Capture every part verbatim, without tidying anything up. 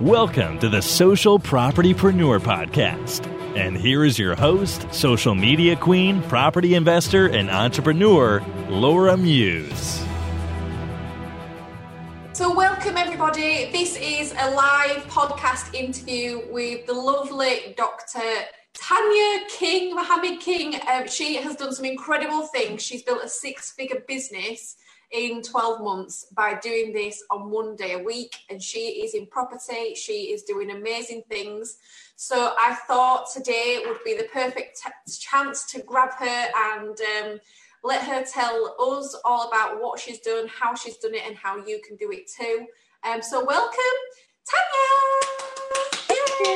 Welcome to the Social Propertypreneur Podcast. And here is your host, social media queen, property investor, and entrepreneur, Laura Muse. So welcome everybody. This is a live podcast interview with the lovely Doctor Tanya King, Mohammed King. Um, she has done some incredible things. She's built a six-figure business in twelve months by doing this on one day a week, and she is in property. She is doing amazing things. So I thought today would be the perfect t- chance to grab her and um, let her tell us all about what she's done, how she's done it, and how you can do it too. Um, so welcome, Tanya! Thank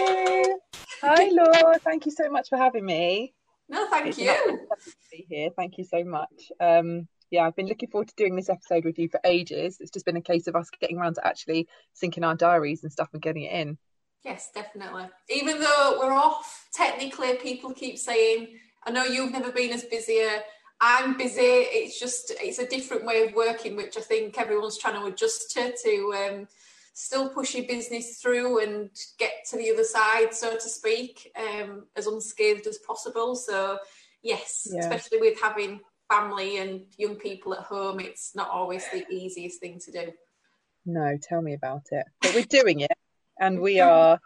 you. Hi Laura, thank you so much for having me. No, thank it's you. Nice to be here. Thank you so much. Um, Yeah, I've been looking forward to doing this episode with you for ages. It's just been a case of us getting around to actually syncing our diaries and stuff and getting it in. Yes, definitely. Even though we're off, technically, people keep saying, I know you've never been as busier. I'm busy. It's just, it's a different way of working, which I think everyone's trying to adjust to, to um, still push your business through and get to the other side, so to speak, um, as unscathed as possible. So, yes, yeah. Especially with having family and young people at home, it's not always the easiest thing to do. No, tell me about it. But we're doing it, and we are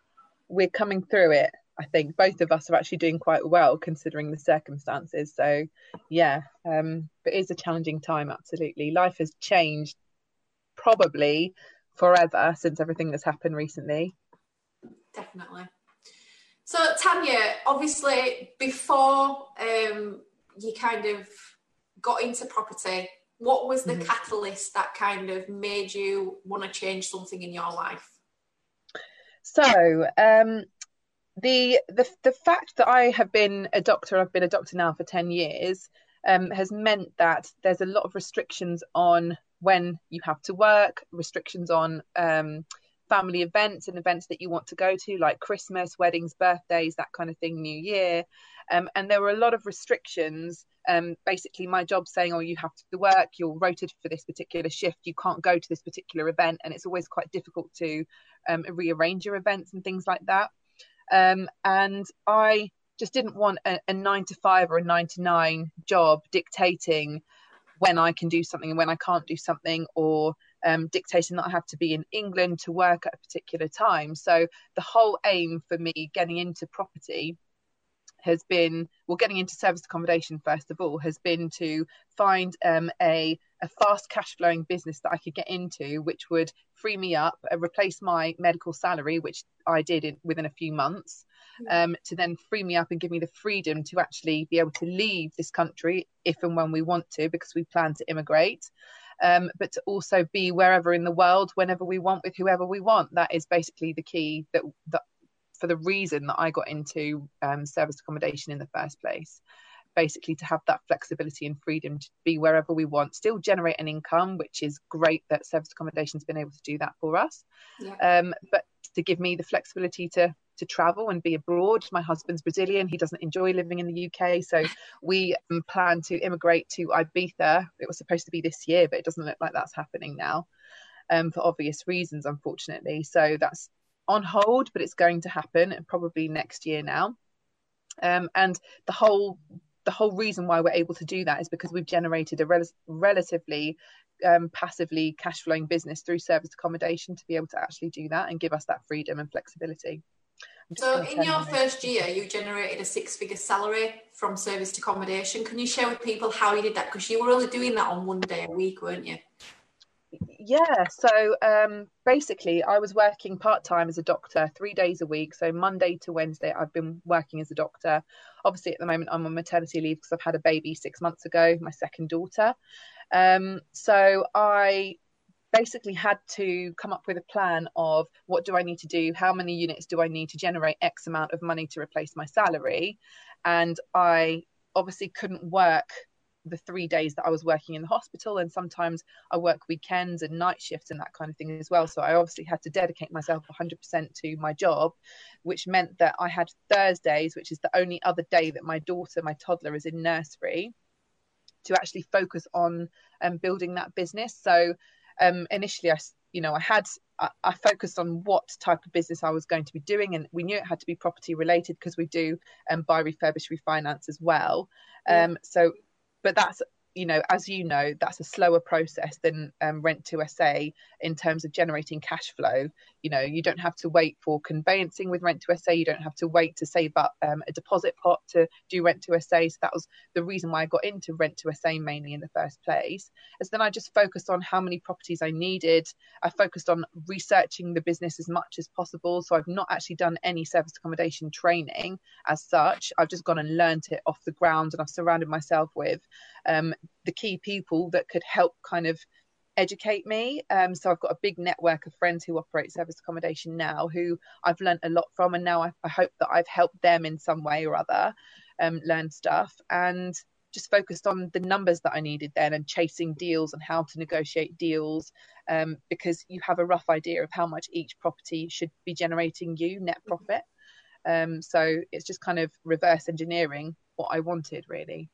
we're coming through it. I think both of us are actually doing quite well considering the circumstances. So yeah, um but it is a challenging time, absolutely. Life has changed probably forever since everything that's happened recently. Definitely. So Tanya, obviously before um you kind of got into property, what was the mm-hmm. catalyst that kind of made you want to change something in your life? So um the the the fact that I have been a doctor, I've been a doctor now for ten years, um has meant that there's a lot of restrictions on when you have to work, restrictions on um family events and events that you want to go to, like Christmas, weddings, birthdays, that kind of thing, New Year. Um, and there were a lot of restrictions. Um, basically, my job saying, oh, you have to work, you're rotated for this particular shift, you can't go to this particular event. And it's always quite difficult to um, rearrange your events and things like that. Um, and I just didn't want a, a nine to five or a nine to nine job dictating when I can do something and when I can't do something, or Um, dictating that I have to be in England to work at a particular time. So the whole aim for me getting into property has been, well, getting into service accommodation first of all, has been to find um, a, a fast cash flowing business that I could get into, which would free me up and replace my medical salary, which I did in, within a few months, um, to then free me up and give me the freedom to actually be able to leave this country if and when we want to, because we plan to immigrate. Um, but to also be wherever in the world, whenever we want, with whoever we want. That is basically the key that, that for the reason that I got into um, service accommodation in the first place, basically to have that flexibility and freedom to be wherever we want, still generate an income, which is great that service accommodation has been able to do that for us. Yeah. Um, but to give me the flexibility to to travel and be abroad. My husband's Brazilian. He doesn't enjoy living in the U K. So we um, plan to immigrate to Ibiza. It was supposed to be this year, but it doesn't look like that's happening now um, for obvious reasons, unfortunately. So that's on hold, but it's going to happen and probably next year now. Um, and the whole the whole reason why we're able to do that is because we've generated a rel- relatively um, passively cash flowing business through service accommodation to be able to actually do that and give us that freedom and flexibility. So in your first year, you generated a six-figure salary from serviced accommodation. Can you share with people how you did that? Because you were only doing that on one day a week, weren't you? Yeah. So um, basically, I was working part-time as a doctor three days a week. So Monday to Wednesday, I've been working as a doctor. Obviously, at the moment, I'm on maternity leave because I've had a baby six months ago, my second daughter. Um, so I... basically had to come up with a plan of what do I need to do, how many units do I need to generate X amount of money to replace my salary. And I obviously couldn't work the three days that I was working in the hospital, and sometimes I work weekends and night shifts and that kind of thing as well. So I obviously had to dedicate myself one hundred percent to my job, which meant that I had Thursdays, which is the only other day that my daughter, my toddler, is in nursery, to actually focus on um, building that business. So Um, initially I you know, I had, I, I focused on what type of business I was going to be doing, and we knew it had to be property related because we do um, buy, refurbish, refinance as well. Um, so, but that's, you know, as you know, that's a slower process than um, rent to S A in terms of generating cash flow. You know, you don't have to wait for conveyancing with rent to S A. You don't have to wait to save up um, a deposit pot to do rent to S A. So that was the reason why I got into rent to S A mainly in the first place. As then I just focused on how many properties I needed. I focused on researching the business as much as possible. So I've not actually done any serviced accommodation training as such. I've just gone and learned it off the ground, and I've surrounded myself with um, the key people that could help kind of educate me. Um, so I've got a big network of friends who operate serviced accommodation now, who I've learned a lot from, and now I, I hope that I've helped them in some way or other um, learn stuff, and just focused on the numbers that I needed then, and chasing deals and how to negotiate deals, um, because you have a rough idea of how much each property should be generating you net profit. Um, so it's just kind of reverse engineering what I wanted, really.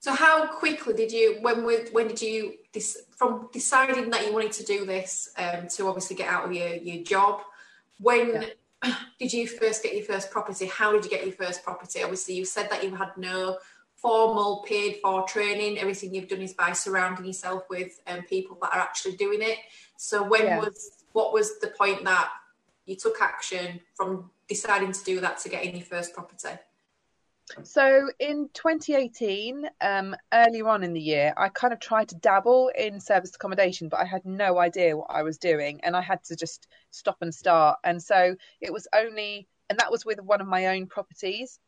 So how quickly did you, when when did you, this, from deciding that you wanted to do this um, to obviously get out of your, your job, when yeah. did you first get your first property? How did you get your first property? Obviously, you said that you had no formal paid for training. Everything you've done is by surrounding yourself with um, people that are actually doing it. So when yeah. was, what was the point that you took action from deciding to do that to getting your first property? So in twenty eighteen, um, earlier on in the year, I kind of tried to dabble in serviced accommodation, but I had no idea what I was doing, and I had to just stop and start. And so it was only, and that was with one of my own properties.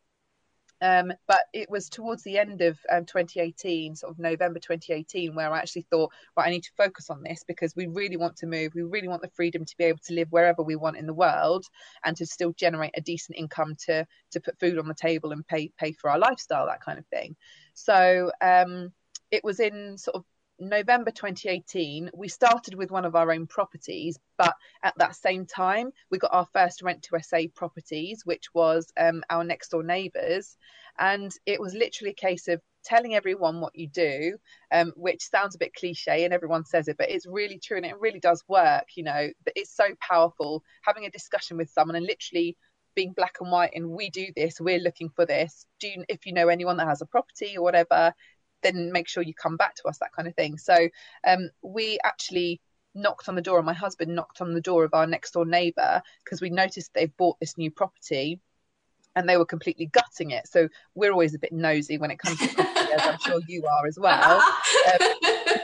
Um, but it was towards the end of um, twenty eighteen, sort of November twenty eighteen, where I actually thought, right, I need to focus on this because we really want to move. We really want the freedom to be able to live wherever we want in the world and to still generate a decent income to to put food on the table and pay pay for our lifestyle, that kind of thing. So um, it was in sort of November twenty eighteen, we started with one of our own properties, but at that same time we got our first rent to S A properties, which was um, our next door neighbours, and it was literally a case of telling everyone what you do, um, which sounds a bit cliche and everyone says it, but it's really true and it really does work. You know, it's so powerful having a discussion with someone and literally being black and white and we do this, we're looking for this, do you, if you know anyone that has a property or whatever, then make sure you come back to us, that kind of thing. So um, we actually knocked on the door, and my husband knocked on the door of our next door neighbour because we noticed they've bought this new property and they were completely gutting it. So we're always a bit nosy when it comes to property, as I'm sure you are as well. Um,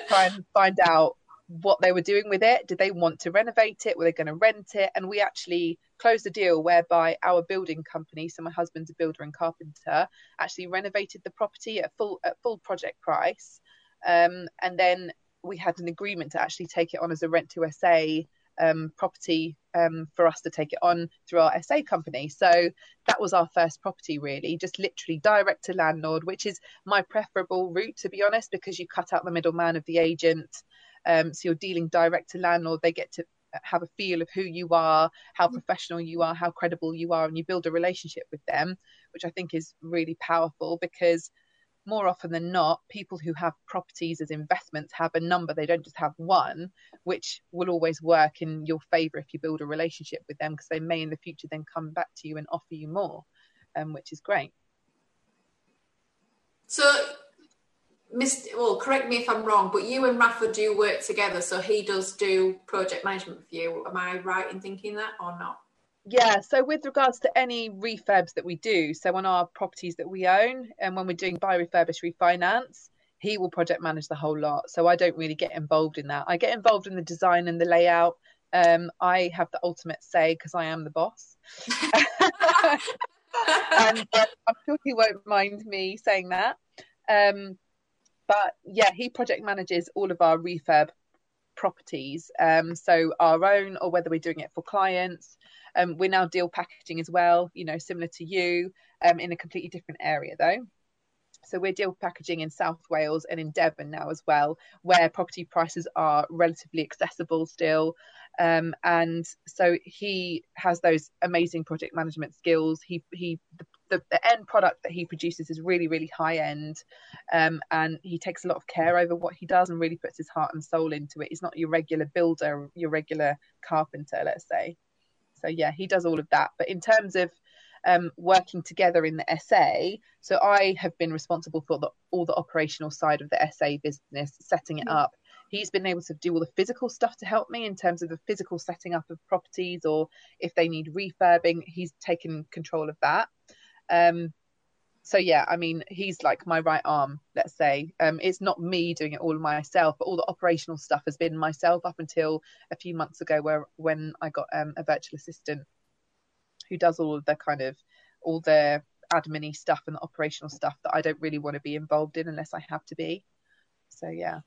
try and find out what they were doing with it. Did they want to renovate it? Were they going to rent it? And we actually closed a deal whereby our building company, so my husband's a builder and carpenter, actually renovated the property at full at full project price, um, and then we had an agreement to actually take it on as a rent to S A um, property um, for us to take it on through our S A company. So that was our first property, really, just literally direct to landlord, which is my preferable route, to be honest, because you cut out the middleman of the agent. Um, so you're dealing direct to landlord. They get to have a feel of who you are, how professional you are, how credible you are, and you build a relationship with them, which I think is really powerful, because more often than not, people who have properties as investments have a number. They don't just have one, which will always work in your favour if you build a relationship with them, because they may in the future then come back to you and offer you more, um, which is great. So... Mister Well, correct me if I'm wrong, but you and Rafa do work together, so he does do project management for you. Am I right in thinking that or not? Yeah, so with regards to any refurbs that we do, so on our properties that we own, and when we're doing buy, refurbish, refinance, he will project manage the whole lot. So I don't really get involved in that. I get involved in the design and the layout. Um, I have the ultimate say because I am the boss. And uh, I'm sure he won't mind me saying that. Um, But yeah, he project manages all of our refurb properties. Um, so our own, or whether we're doing it for clients. Um, we're now deal packaging as well, you know, similar to you, um, in a completely different area though. So we're deal packaging in South Wales and in Devon now as well, where property prices are relatively accessible still. Um, and so he has those amazing project management skills. He, he, the the, the end product that he produces is really, really high end, um, and he takes a lot of care over what he does and really puts his heart and soul into it. He's not your regular builder, your regular carpenter, let's say. So yeah, he does all of that. But in terms of Um, working together in the S A, so I have been responsible for the, all the operational side of the S A business, setting it up. He's been able to do all the physical stuff to help me in terms of the physical setting up of properties, or if they need refurbing, he's taken control of that. Um, so yeah, I mean, he's like my right arm, let's say. Um, it's not me doing it all myself, but all the operational stuff has been myself up until a few months ago, where when I got um, a virtual assistant who does all of the kind of all the admin-y stuff and the operational stuff that I don't really want to be involved in unless I have to be. So yeah.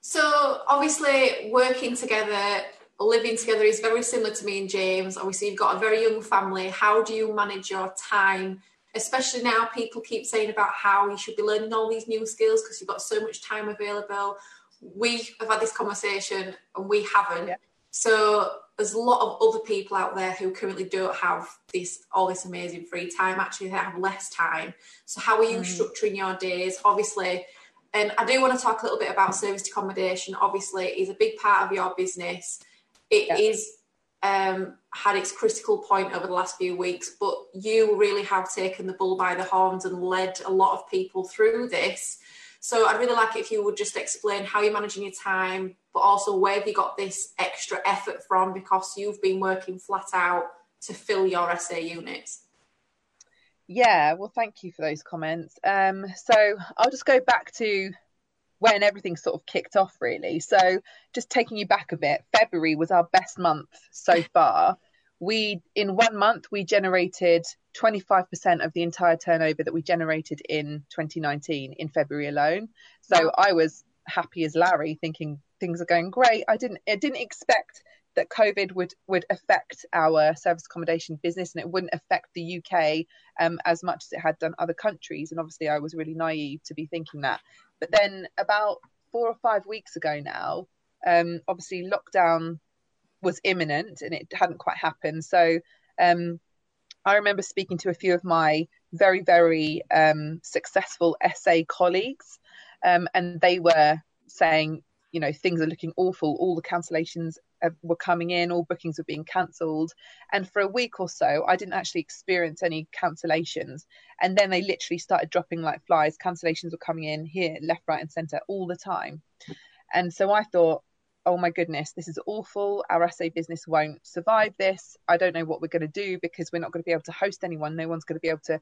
So obviously working together, living together is very similar to me and James. Obviously you've got a very young family. How do you manage your time? Especially now, people keep saying about how you should be learning all these new skills because you've got so much time available. We have had this conversation and we haven't. Yeah. So there's a lot of other people out there who currently don't have this all this amazing free time. Actually, they have less time. So how are you mm. structuring your days? Obviously, and I do want to talk a little bit about serviced accommodation. Obviously, it's a big part of your business. It yeah. is um, had its critical point over the last few weeks, but you really have taken the bull by the horns and led a lot of people through this. So I'd really like it if you would just explain how you're managing your time, but also where have you got this extra effort from, because you've been working flat out to fill your S A units. Yeah, well, thank you for those comments. Um, so I'll just go back to when everything sort of kicked off, really. So just taking you back a bit, February was our best month so far. We, in one month, we generated twenty-five percent of the entire turnover that we generated in twenty nineteen in February alone. So I was happy as Larry, thinking things are going great. I didn't, I didn't expect that COVID would, would affect our service accommodation business, and it wouldn't affect the U K um, as much as it had done other countries. And obviously I was really naive to be thinking that. But then about four or five weeks ago now, um, obviously lockdown was imminent and it hadn't quite happened. So um, I remember speaking to a few of my very, very um, successful S A colleagues, um, and they were saying, you know, things are looking awful. All the cancellations uh, were coming in, all bookings were being cancelled. And for a week or so, I didn't actually experience any cancellations. And then they literally started dropping like flies. Cancellations were coming in here, left, right, and centre all the time. And so I thought, oh my goodness, this is awful. Our S A business won't survive this. I don't know what we're going to do, because we're not going to be able to host anyone. No one's going to be able to,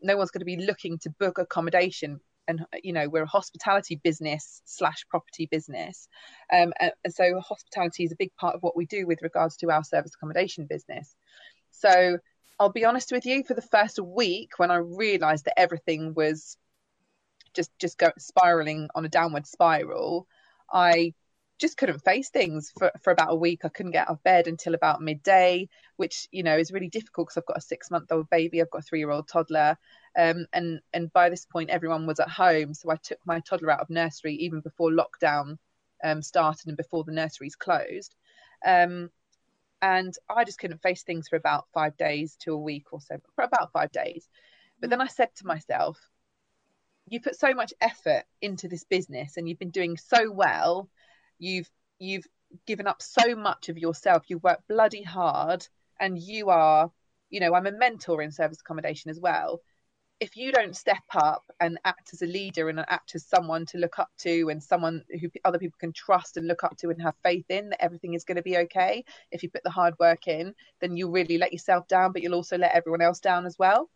no one's going to be looking to book accommodation. And, you know, we're a hospitality business slash property business. Um, and, and so hospitality is a big part of what we do with regards to our service accommodation business. So I'll be honest with you, for the first week when I realised that everything was just, just go, spiralling on a downward spiral, I just couldn't face things for, for about a week. I couldn't get out of bed until about midday, which, you know, is really difficult because I've got a six month old baby, I've got a three year old toddler, um, and and by this point everyone was at home. So I took my toddler out of nursery even before lockdown um, started and before the nurseries closed, um, and I just couldn't face things for about five days to a week or so, for about five days. But then I said to myself, you put so much effort into this business and you've been doing so well. You've you've given up so much of yourself. You work bloody hard, and you are, you know, I'm a mentor in service accommodation as well. If you don't step up and act as a leader and act as someone to look up to and someone who other people can trust and look up to and have faith in that everything is going to be okay, if you put the hard work in, then you really let yourself down, but you'll also let everyone else down as well.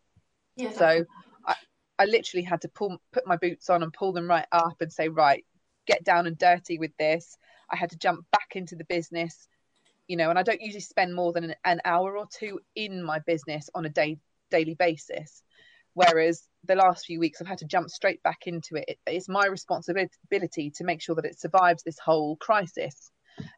Yeah. So I, I literally had to pull put my boots on and pull them right up and say, right, get down and dirty with this. I had to jump back into the business, you know, and I don't usually spend more than an, an hour or two in my business on a day daily basis, whereas the last few weeks I've had to jump straight back into it. it it's my responsibility to make sure that it survives this whole crisis.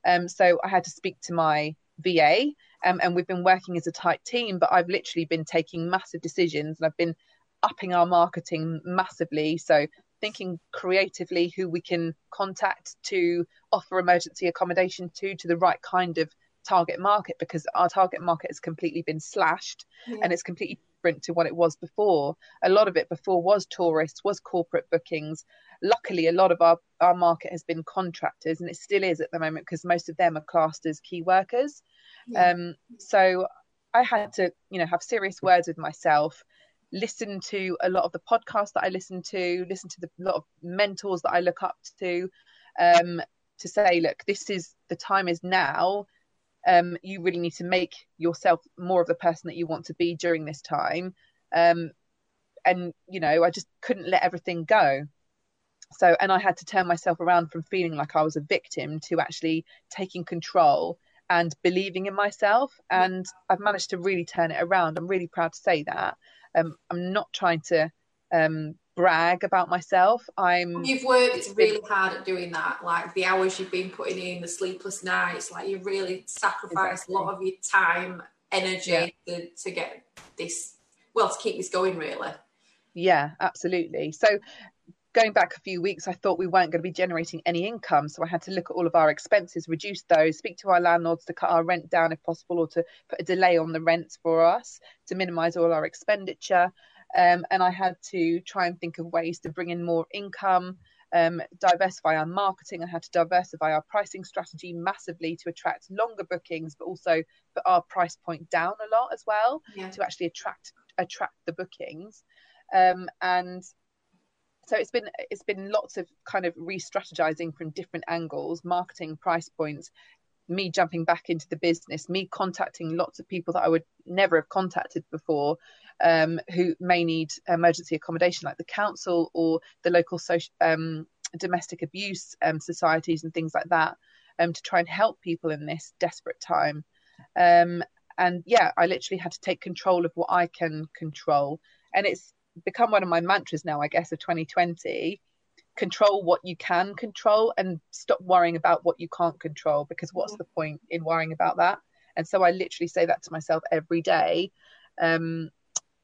Um, so I had to speak to my V A, um, and we've been working as a tight team, but I've literally been taking massive decisions and I've been upping our marketing massively. So thinking creatively who we can contact to offer emergency accommodation to, to the right kind of target market, because our target market has completely been slashed, yeah. and it's completely different to what it was before. A lot of it before was tourists, was corporate bookings. Luckily, a lot of our, our market has been contractors, and it still is at the moment, because most of them are classed as key workers. Yeah. Um, so I had to, you know, have serious words with myself, listen to a lot of the podcasts that I listen to, listen to the lot of mentors that I look up to, um, to say, look, this is, the time is now. Um, you really need to make yourself more of the person that you want to be during this time. Um, and, you know, I just couldn't let everything go. So, and I had to turn myself around from feeling like I was a victim to actually taking control and believing in myself. And I've managed to really turn it around. I'm really proud to say that. Um, I'm not trying to um, brag about myself. I'm. You've worked really hard at doing that. Like the hours you've been putting in, the sleepless nights. Like you really sacrificed exactly. a lot of your time, energy yeah. to, to get this. Well, to keep this going, really. Yeah, absolutely. So. Going back a few weeks, I thought we weren't going to be generating any income. So I had to look at all of our expenses, reduce those, speak to our landlords to cut our rent down if possible, or to put a delay on the rents for us to minimise all our expenditure. Um, and I had to try and think of ways to bring in more income, um, diversify our marketing. I had to diversify our pricing strategy massively to attract longer bookings, but also put our price point down a lot as well yeah. to actually attract attract the bookings. Um, and So it's been it's been lots of kind of re-strategizing from different angles, marketing, price points, me jumping back into the business, me contacting lots of people that I would never have contacted before, um, who may need emergency accommodation, like the council or the local social, um, domestic abuse um, societies and things like that, um, to try and help people in this desperate time. Um, and yeah, I literally had to take control of what I can control, and it's become one of my mantras now, I guess, of twenty twenty. Control what you can control and stop worrying about what you can't control, because what's yeah. the point in worrying about that? And so I literally say that to myself every day. Um,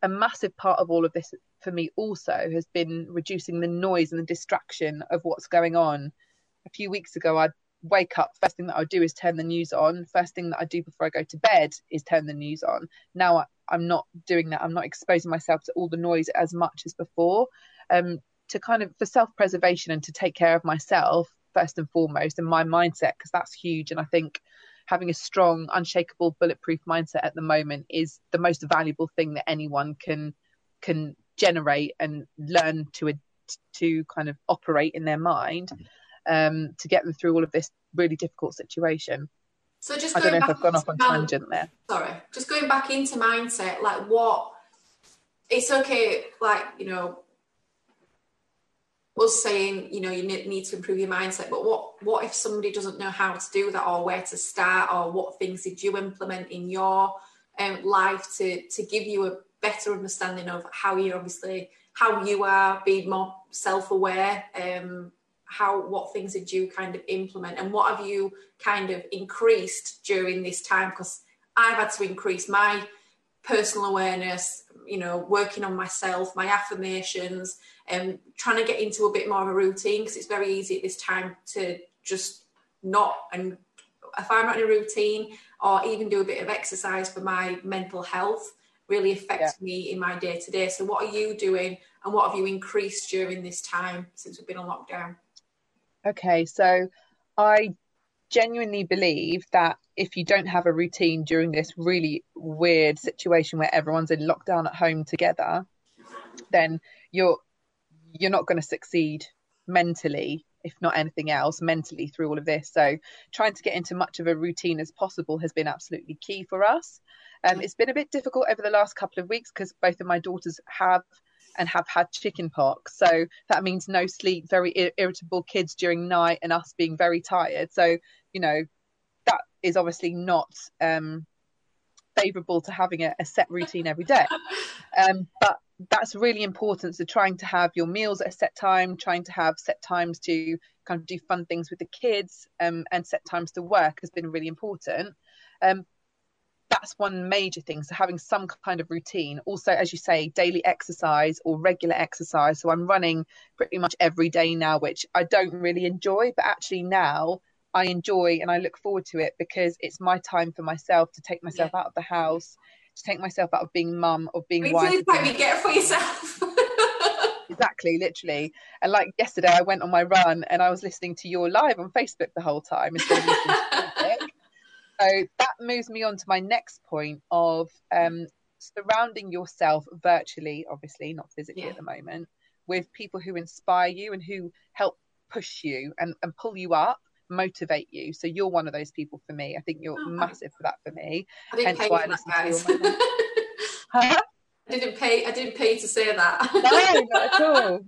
a massive part of all of this for me also has been reducing the noise and the distraction of what's going on. A few weeks ago, I'd wake up, first thing that I do is turn the news on. First thing that I do before I go to bed is turn the news on. Now I, I'm not doing that. I'm not exposing myself to all the noise as much as before, um, to kind of for self-preservation and to take care of myself first and foremost, and my mindset, because that's huge. And I think having a strong, unshakable, bulletproof mindset at the moment is the most valuable thing that anyone can can generate and learn to to kind of operate in their mind. Um, to get them through all of this really difficult situation. So just going I don't know back if I've gone off on man- tangent there. Sorry, just going back into mindset, like what, it's okay, like, you know, us saying, you know, you need to improve your mindset, but what, what if somebody doesn't know how to do that, or where to start, or what things did you implement in your um, life to, to give you a better understanding of how you obviously, how you are, being more self-aware, um, how what things did you kind of implement, and what have you kind of increased during this time? Because I've had to increase my personal awareness, you know, working on myself, my affirmations, and trying to get into a bit more of a routine, because it's very easy at this time to just not, and if I'm not in a routine or even do a bit of exercise for my mental health, really affects yeah. me in my day-to-day. So what are you doing, and what have you increased during this time since we've been on lockdown? Okay, so I genuinely believe that if you don't have a routine during this really weird situation where everyone's in lockdown at home together, then you're you're not going to succeed mentally, if not anything else, mentally through all of this. So trying to get into much of a routine as possible has been absolutely key for us. Um, it's been a bit difficult over the last couple of weeks because both of my daughters have and have had chicken pox. So that means no sleep, very ir- irritable kids during night, and us being very tired. So, you know, that is obviously not um, favourable to having a, a set routine every day. Um, but that's really important. So trying to have your meals at a set time, trying to have set times to kind of do fun things with the kids, um, and set times to work has been really important. Um, That's one major thing. So having some kind of routine. Also, as you say, daily exercise or regular exercise. So I'm running pretty much every day now, which I don't really enjoy. But actually now I enjoy and I look forward to it, because it's my time for myself to take myself yeah. out of the house, to take myself out of being mum, of being wife. You get it for yourself. Exactly, literally. And like yesterday, I went on my run and I was listening to your live on Facebook the whole time instead of listening to music. So that moves me on to my next point of um, surrounding yourself virtually, obviously not physically yeah. at the moment, with people who inspire you and who help push you and, and pull you up, motivate you. So you're one of those people for me. I think you're oh, massive for that for me. I didn't Hence pay for that, guys. huh? I didn't pay. I didn't pay to say that. No, not at all.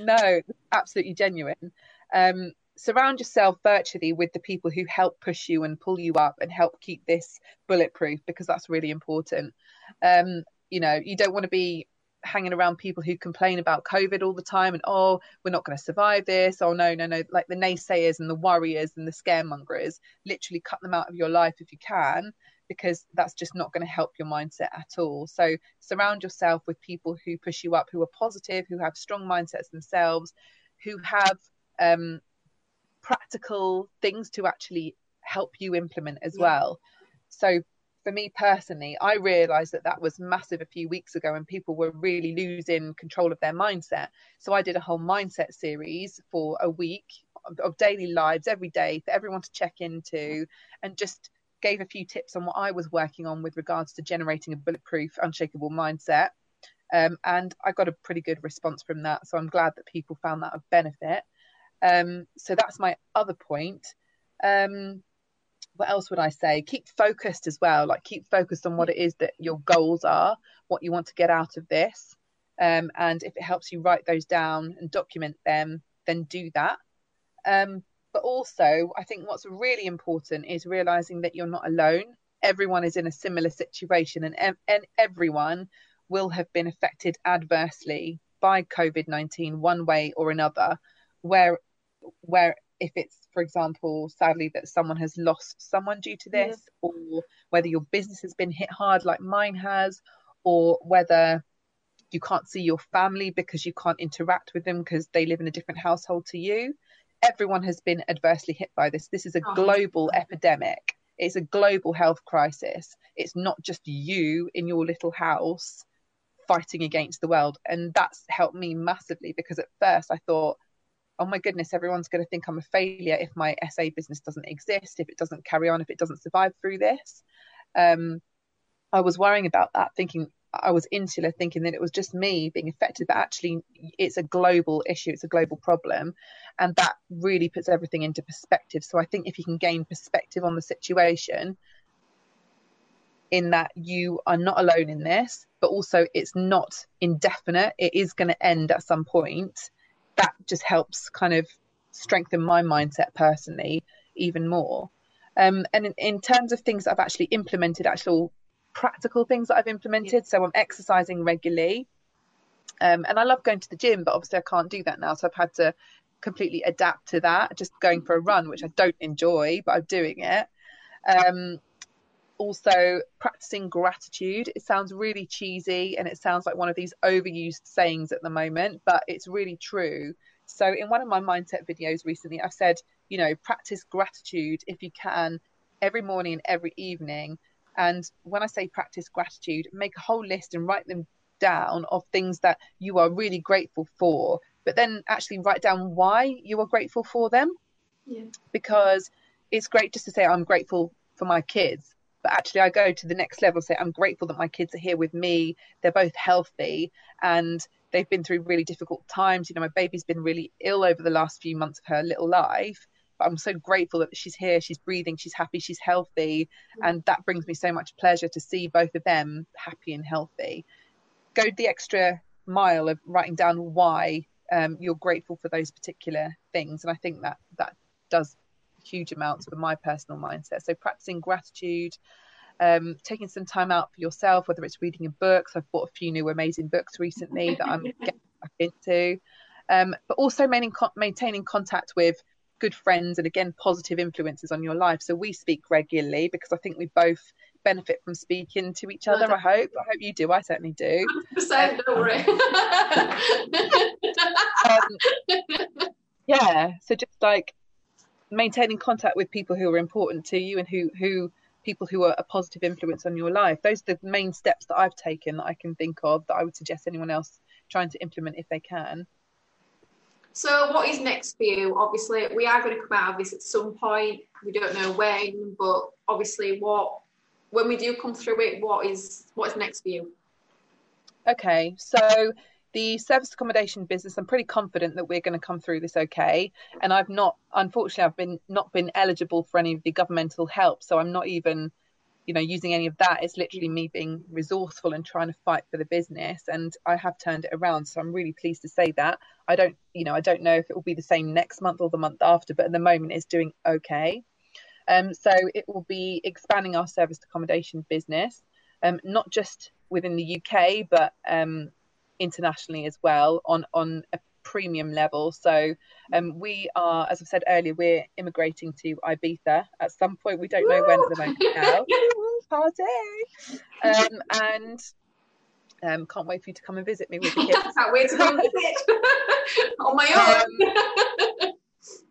No, absolutely genuine. Um, surround yourself virtually with the people who help push you and pull you up and help keep this bulletproof, because that's really important. Um, you know, you don't want to be hanging around people who complain about COVID all the time and, oh, we're not going to survive this, oh no no no like the naysayers and the worriers and the scaremongers. Literally cut them out of your life if you can, because that's just not going to help your mindset at all. So surround yourself with people who push you up, who are positive, who have strong mindsets themselves, who have um practical things to actually help you implement as yeah. well. So for me personally, I realized that that was massive a few weeks ago, and people were really losing control of their mindset. So I did a whole mindset series for a week of, of daily lives every day for everyone to check into, and just gave a few tips on what I was working on with regards to generating a bulletproof, unshakable mindset. Um, and I got a pretty good response from that. So I'm glad that people found that of benefit. Um, so that's my other point. Um, What else would I say? Keep focused as well. Like keep focused on what it is that your goals are, what you want to get out of this. Um, and if it helps you write those down and document them, then do that. Um, but also, I think what's really important is realizing that you're not alone. Everyone is in a similar situation, and, ev- and everyone will have been affected adversely by COVID nineteen one way or another, where, where, if it's, for example, sadly that someone has lost someone due to this, yeah. or whether your business has been hit hard like mine has, or whether you can't see your family because you can't interact with them because they live in a different household to you. Everyone has been adversely hit by this. This is a oh. global epidemic. It's a global health crisis. It's not just you in your little house fighting against the world. And that's helped me massively, because at first I thought, oh my goodness, everyone's going to think I'm a failure if my S A business doesn't exist, if it doesn't carry on, if it doesn't survive through this. Um, I was worrying about that, thinking I was insular, thinking that it was just me being affected, but actually it's a global issue, it's a global problem. And that really puts everything into perspective. So I think if you can gain perspective on the situation, in that you are not alone in this, but also it's not indefinite, it is going to end at some point. That just helps kind of strengthen my mindset personally even more. Um, and in, in terms of things that I've actually implemented, actual practical things that I've implemented. So I'm exercising regularly. Um, and I love going to the gym, but obviously I can't do that now. So I've had to completely adapt to that, just going for a run, which I don't enjoy, but I'm doing it. Um, also practicing gratitude. It sounds really cheesy and it sounds like one of these overused sayings at the moment, but it's really true. So in one of my mindset videos recently, I've said, you know, practice gratitude if you can every morning and every evening. And when I say practice gratitude, make a whole list and write them down of things that you are really grateful for, but then actually write down why you are grateful for them. Yeah. Because it's great just to say I'm grateful for my kids, but actually I go to the next level and say, I'm grateful that my kids are here with me. They're both healthy and they've been through really difficult times. You know, my baby's been really ill over the last few months of her little life, but I'm so grateful that she's here. She's breathing, she's happy, she's healthy. And that brings me so much pleasure to see both of them happy and healthy. Go the extra mile of writing down why um, you're grateful for those particular things. And I think that that does huge amounts for my personal mindset. So practicing gratitude, um taking some time out for yourself, whether it's reading a book. So I've bought a few new amazing books recently that I'm getting back into, um but also maintaining maintaining contact with good friends, and again positive influences on your life. So we speak regularly because I think we both benefit from speaking to each other. I hope I hope you do. I certainly do. one hundred percent, don't worry. um, yeah so just like maintaining contact with people who are important to you and who who people who are a positive influence on your life. Those are the main steps that I've taken that I can think of that I would suggest anyone else trying to implement if they can. So what is next for you? Obviously, we are going to come out of this at some point. We don't know when, but obviously what, when we do come through it, what is what is next for you? Okay, so the service accommodation business, I'm pretty confident that we're going to come through this okay. And I've not, unfortunately, I've been not been eligible for any of the governmental help. So I'm not even, you know, using any of that. It's literally me being resourceful and trying to fight for the business. And I have turned it around. So I'm really pleased to say that. I don't, you know, I don't know if it will be the same next month or the month after, but at the moment it's doing okay. Um, so it will be expanding our service accommodation business, um, not just within the U K, but um internationally as well, on on a premium level. So um we are, as I've said earlier, we're immigrating to Ibiza at some point. We don't know Woo! When at the moment now. Party! Um and um can't wait for you to come and visit me with the kids. I can't wait to come and visit on my own. Um,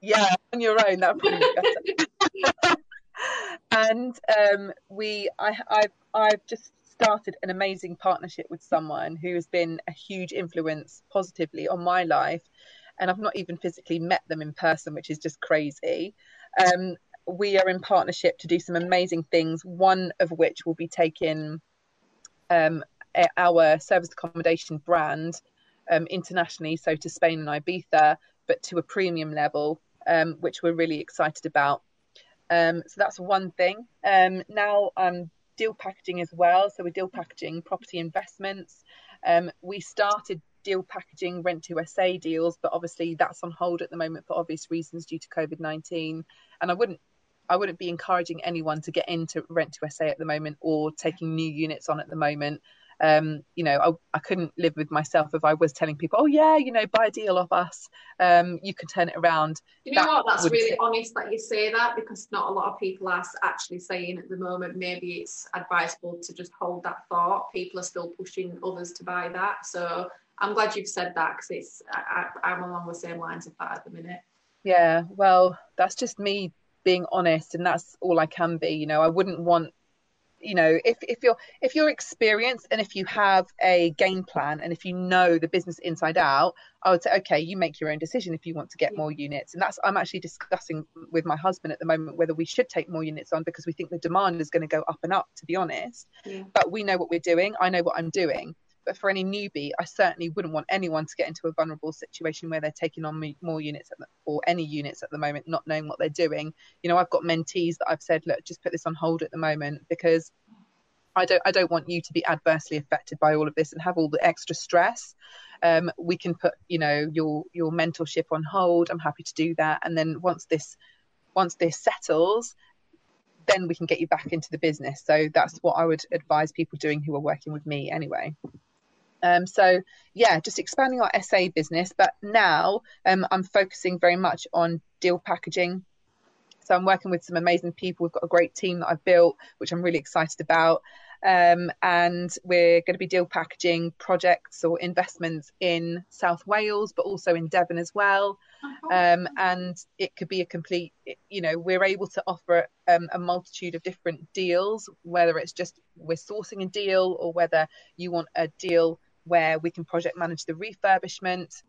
yeah, on your own, that'd probably be better. And um we I I've I've just started an amazing partnership with someone who has been a huge influence positively on my life, and I've not even physically met them in person, which is just crazy. Um, we are in partnership to do some amazing things, one of which will be taking um, our service accommodation brand um, internationally, so to Spain and Ibiza, but to a premium level, um, which we're really excited about. Um, so that's one thing. Um, now I'm deal packaging as well. So we're deal packaging property investments. Um, we started deal packaging rent to S A deals, but obviously that's on hold at the moment for obvious reasons due to COVID nineteen. And I wouldn't, I wouldn't be encouraging anyone to get into rent to S A at the moment or taking new units on at the moment. Um, you know, I, I couldn't live with myself if I was telling people, oh yeah, you know, buy a deal off us. Um, you can turn it around. You know what? That's really honest that you say that, because not a lot of people are actually saying at the moment, maybe it's advisable to just hold that thought. People are still pushing others to buy that. So I'm glad you've said that, because it's, I, I, I'm along the same lines of that at the minute. Yeah. Well, that's just me being honest, and that's all I can be. You know, I wouldn't want, you know, if, if you're if you're experienced and if you have a game plan and if you know the business inside out, I would say, okay, you make your own decision if you want to get more units. And that's, I'm actually discussing with my husband at the moment whether we should take more units on, because we think the demand is going to go up and up, to be honest. Yeah. But we know what we're doing. I know what I'm doing. But for any newbie, I certainly wouldn't want anyone to get into a vulnerable situation where they're taking on more units at the, or any units at the moment, not knowing what they're doing. You know, I've got mentees that I've said, look, just put this on hold at the moment, because I don't I don't want you to be adversely affected by all of this and have all the extra stress. Um, we can put, you know, your your mentorship on hold. I'm happy to do that. And then once this once this settles, then we can get you back into the business. So that's what I would advise people doing who are working with me anyway. Um, so, yeah, just expanding our S A business. But now um, I'm focusing very much on deal packaging. So I'm working with some amazing people. We've got a great team that I've built, which I'm really excited about. Um, and we're going to be deal packaging projects or investments in South Wales, but also in Devon as well. Um, and it could be a complete, you know, we're able to offer um, a multitude of different deals, whether it's just we're sourcing a deal or whether you want a deal where we can project manage the refurbishment.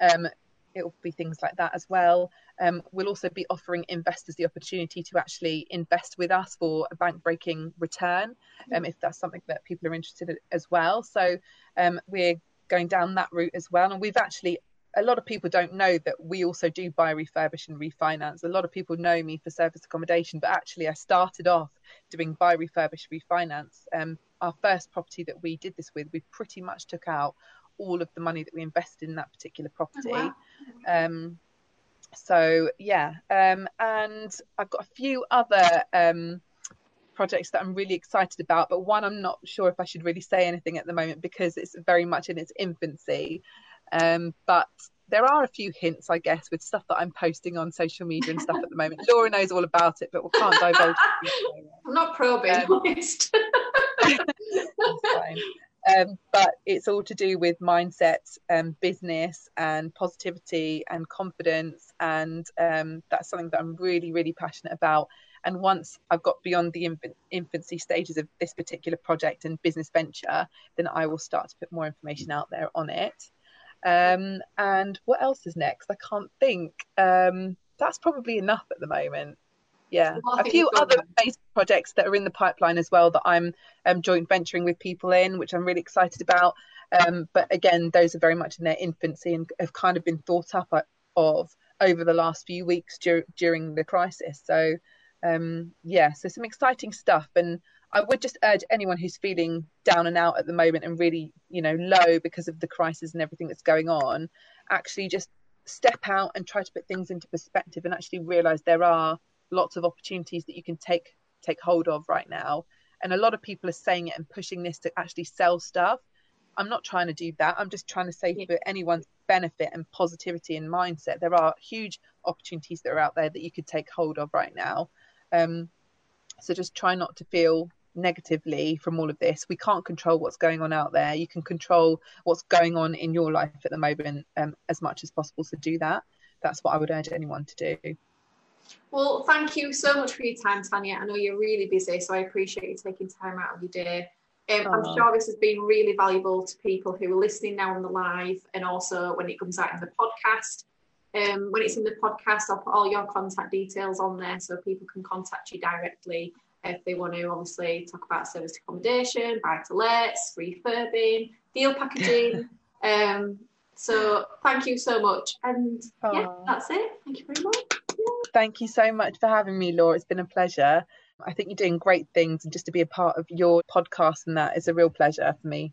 Um, it will be things like that as well. Um, we'll also be offering investors the opportunity to actually invest with us for a bank-breaking return, um, if that's something that people are interested in as well. So um, we're going down that route as well. And we've actually, a lot of people don't know that we also do buy, refurbish and refinance. A lot of people know me for service accommodation, but actually I started off doing buy, refurbish, refinance. Um, our first property that we did this with, we pretty much took out all of the money that we invested in that particular property. Oh, wow. Um, so yeah, um, and I've got a few other um, projects that I'm really excited about, but one I'm not sure if I should really say anything at the moment because it's very much in its infancy. Um, but there are a few hints, I guess, with stuff that I'm posting on social media and stuff at the moment. Laura knows all about it, but we can't divulge. I'm not probing. Um, That's fine. Um, but it's all to do with mindset and business and positivity and confidence. And um, that's something that I'm really, really passionate about. And once I've got beyond the infant, infancy stages of this particular project and business venture, then I will start to put more information out there on it. Um, and what else is next? I can't think. Um, that's probably enough at the moment. Yeah, well, a few other base projects that are in the pipeline as well that I'm um, joint venturing with people in, which I'm really excited about. Um, but again, those are very much in their infancy and have kind of been thought up of over the last few weeks dur- during the crisis. So, um, yeah, so some exciting stuff. And I would just urge anyone who's feeling down and out at the moment and really, you know, low because of the crisis and everything that's going on, actually just step out and try to put things into perspective and actually realise there are lots of opportunities that you can take take hold of right now. And a lot of people are saying it and pushing this to actually sell stuff. I'm not trying to do that. I'm just trying to say yeah. for anyone's benefit and positivity and mindset, there are huge opportunities that are out there that you could take hold of right now. Um, so just try not to feel negatively from all of this. We can't control what's going on out there. You can control what's going on in your life at the moment um, as much as possible. So do that. That's what I would urge anyone to do. Well, thank you so much for your time, Tanya. I know you're really busy, so I appreciate you taking time out of your day. Um, I'm sure this has been really valuable to people who are listening now on the live, and also when it comes out in the podcast. Um, when it's in the podcast, I'll put all your contact details on there so people can contact you directly if they want to, obviously, talk about serviced accommodation, buy-to-lets, refurbing, deal packaging. um, so thank you so much. And Aww. yeah, that's it. Thank you very much. Thank you so much for having me, Laura. It's been a pleasure. I think you're doing great things, and just to be a part of your podcast and that is a real pleasure for me.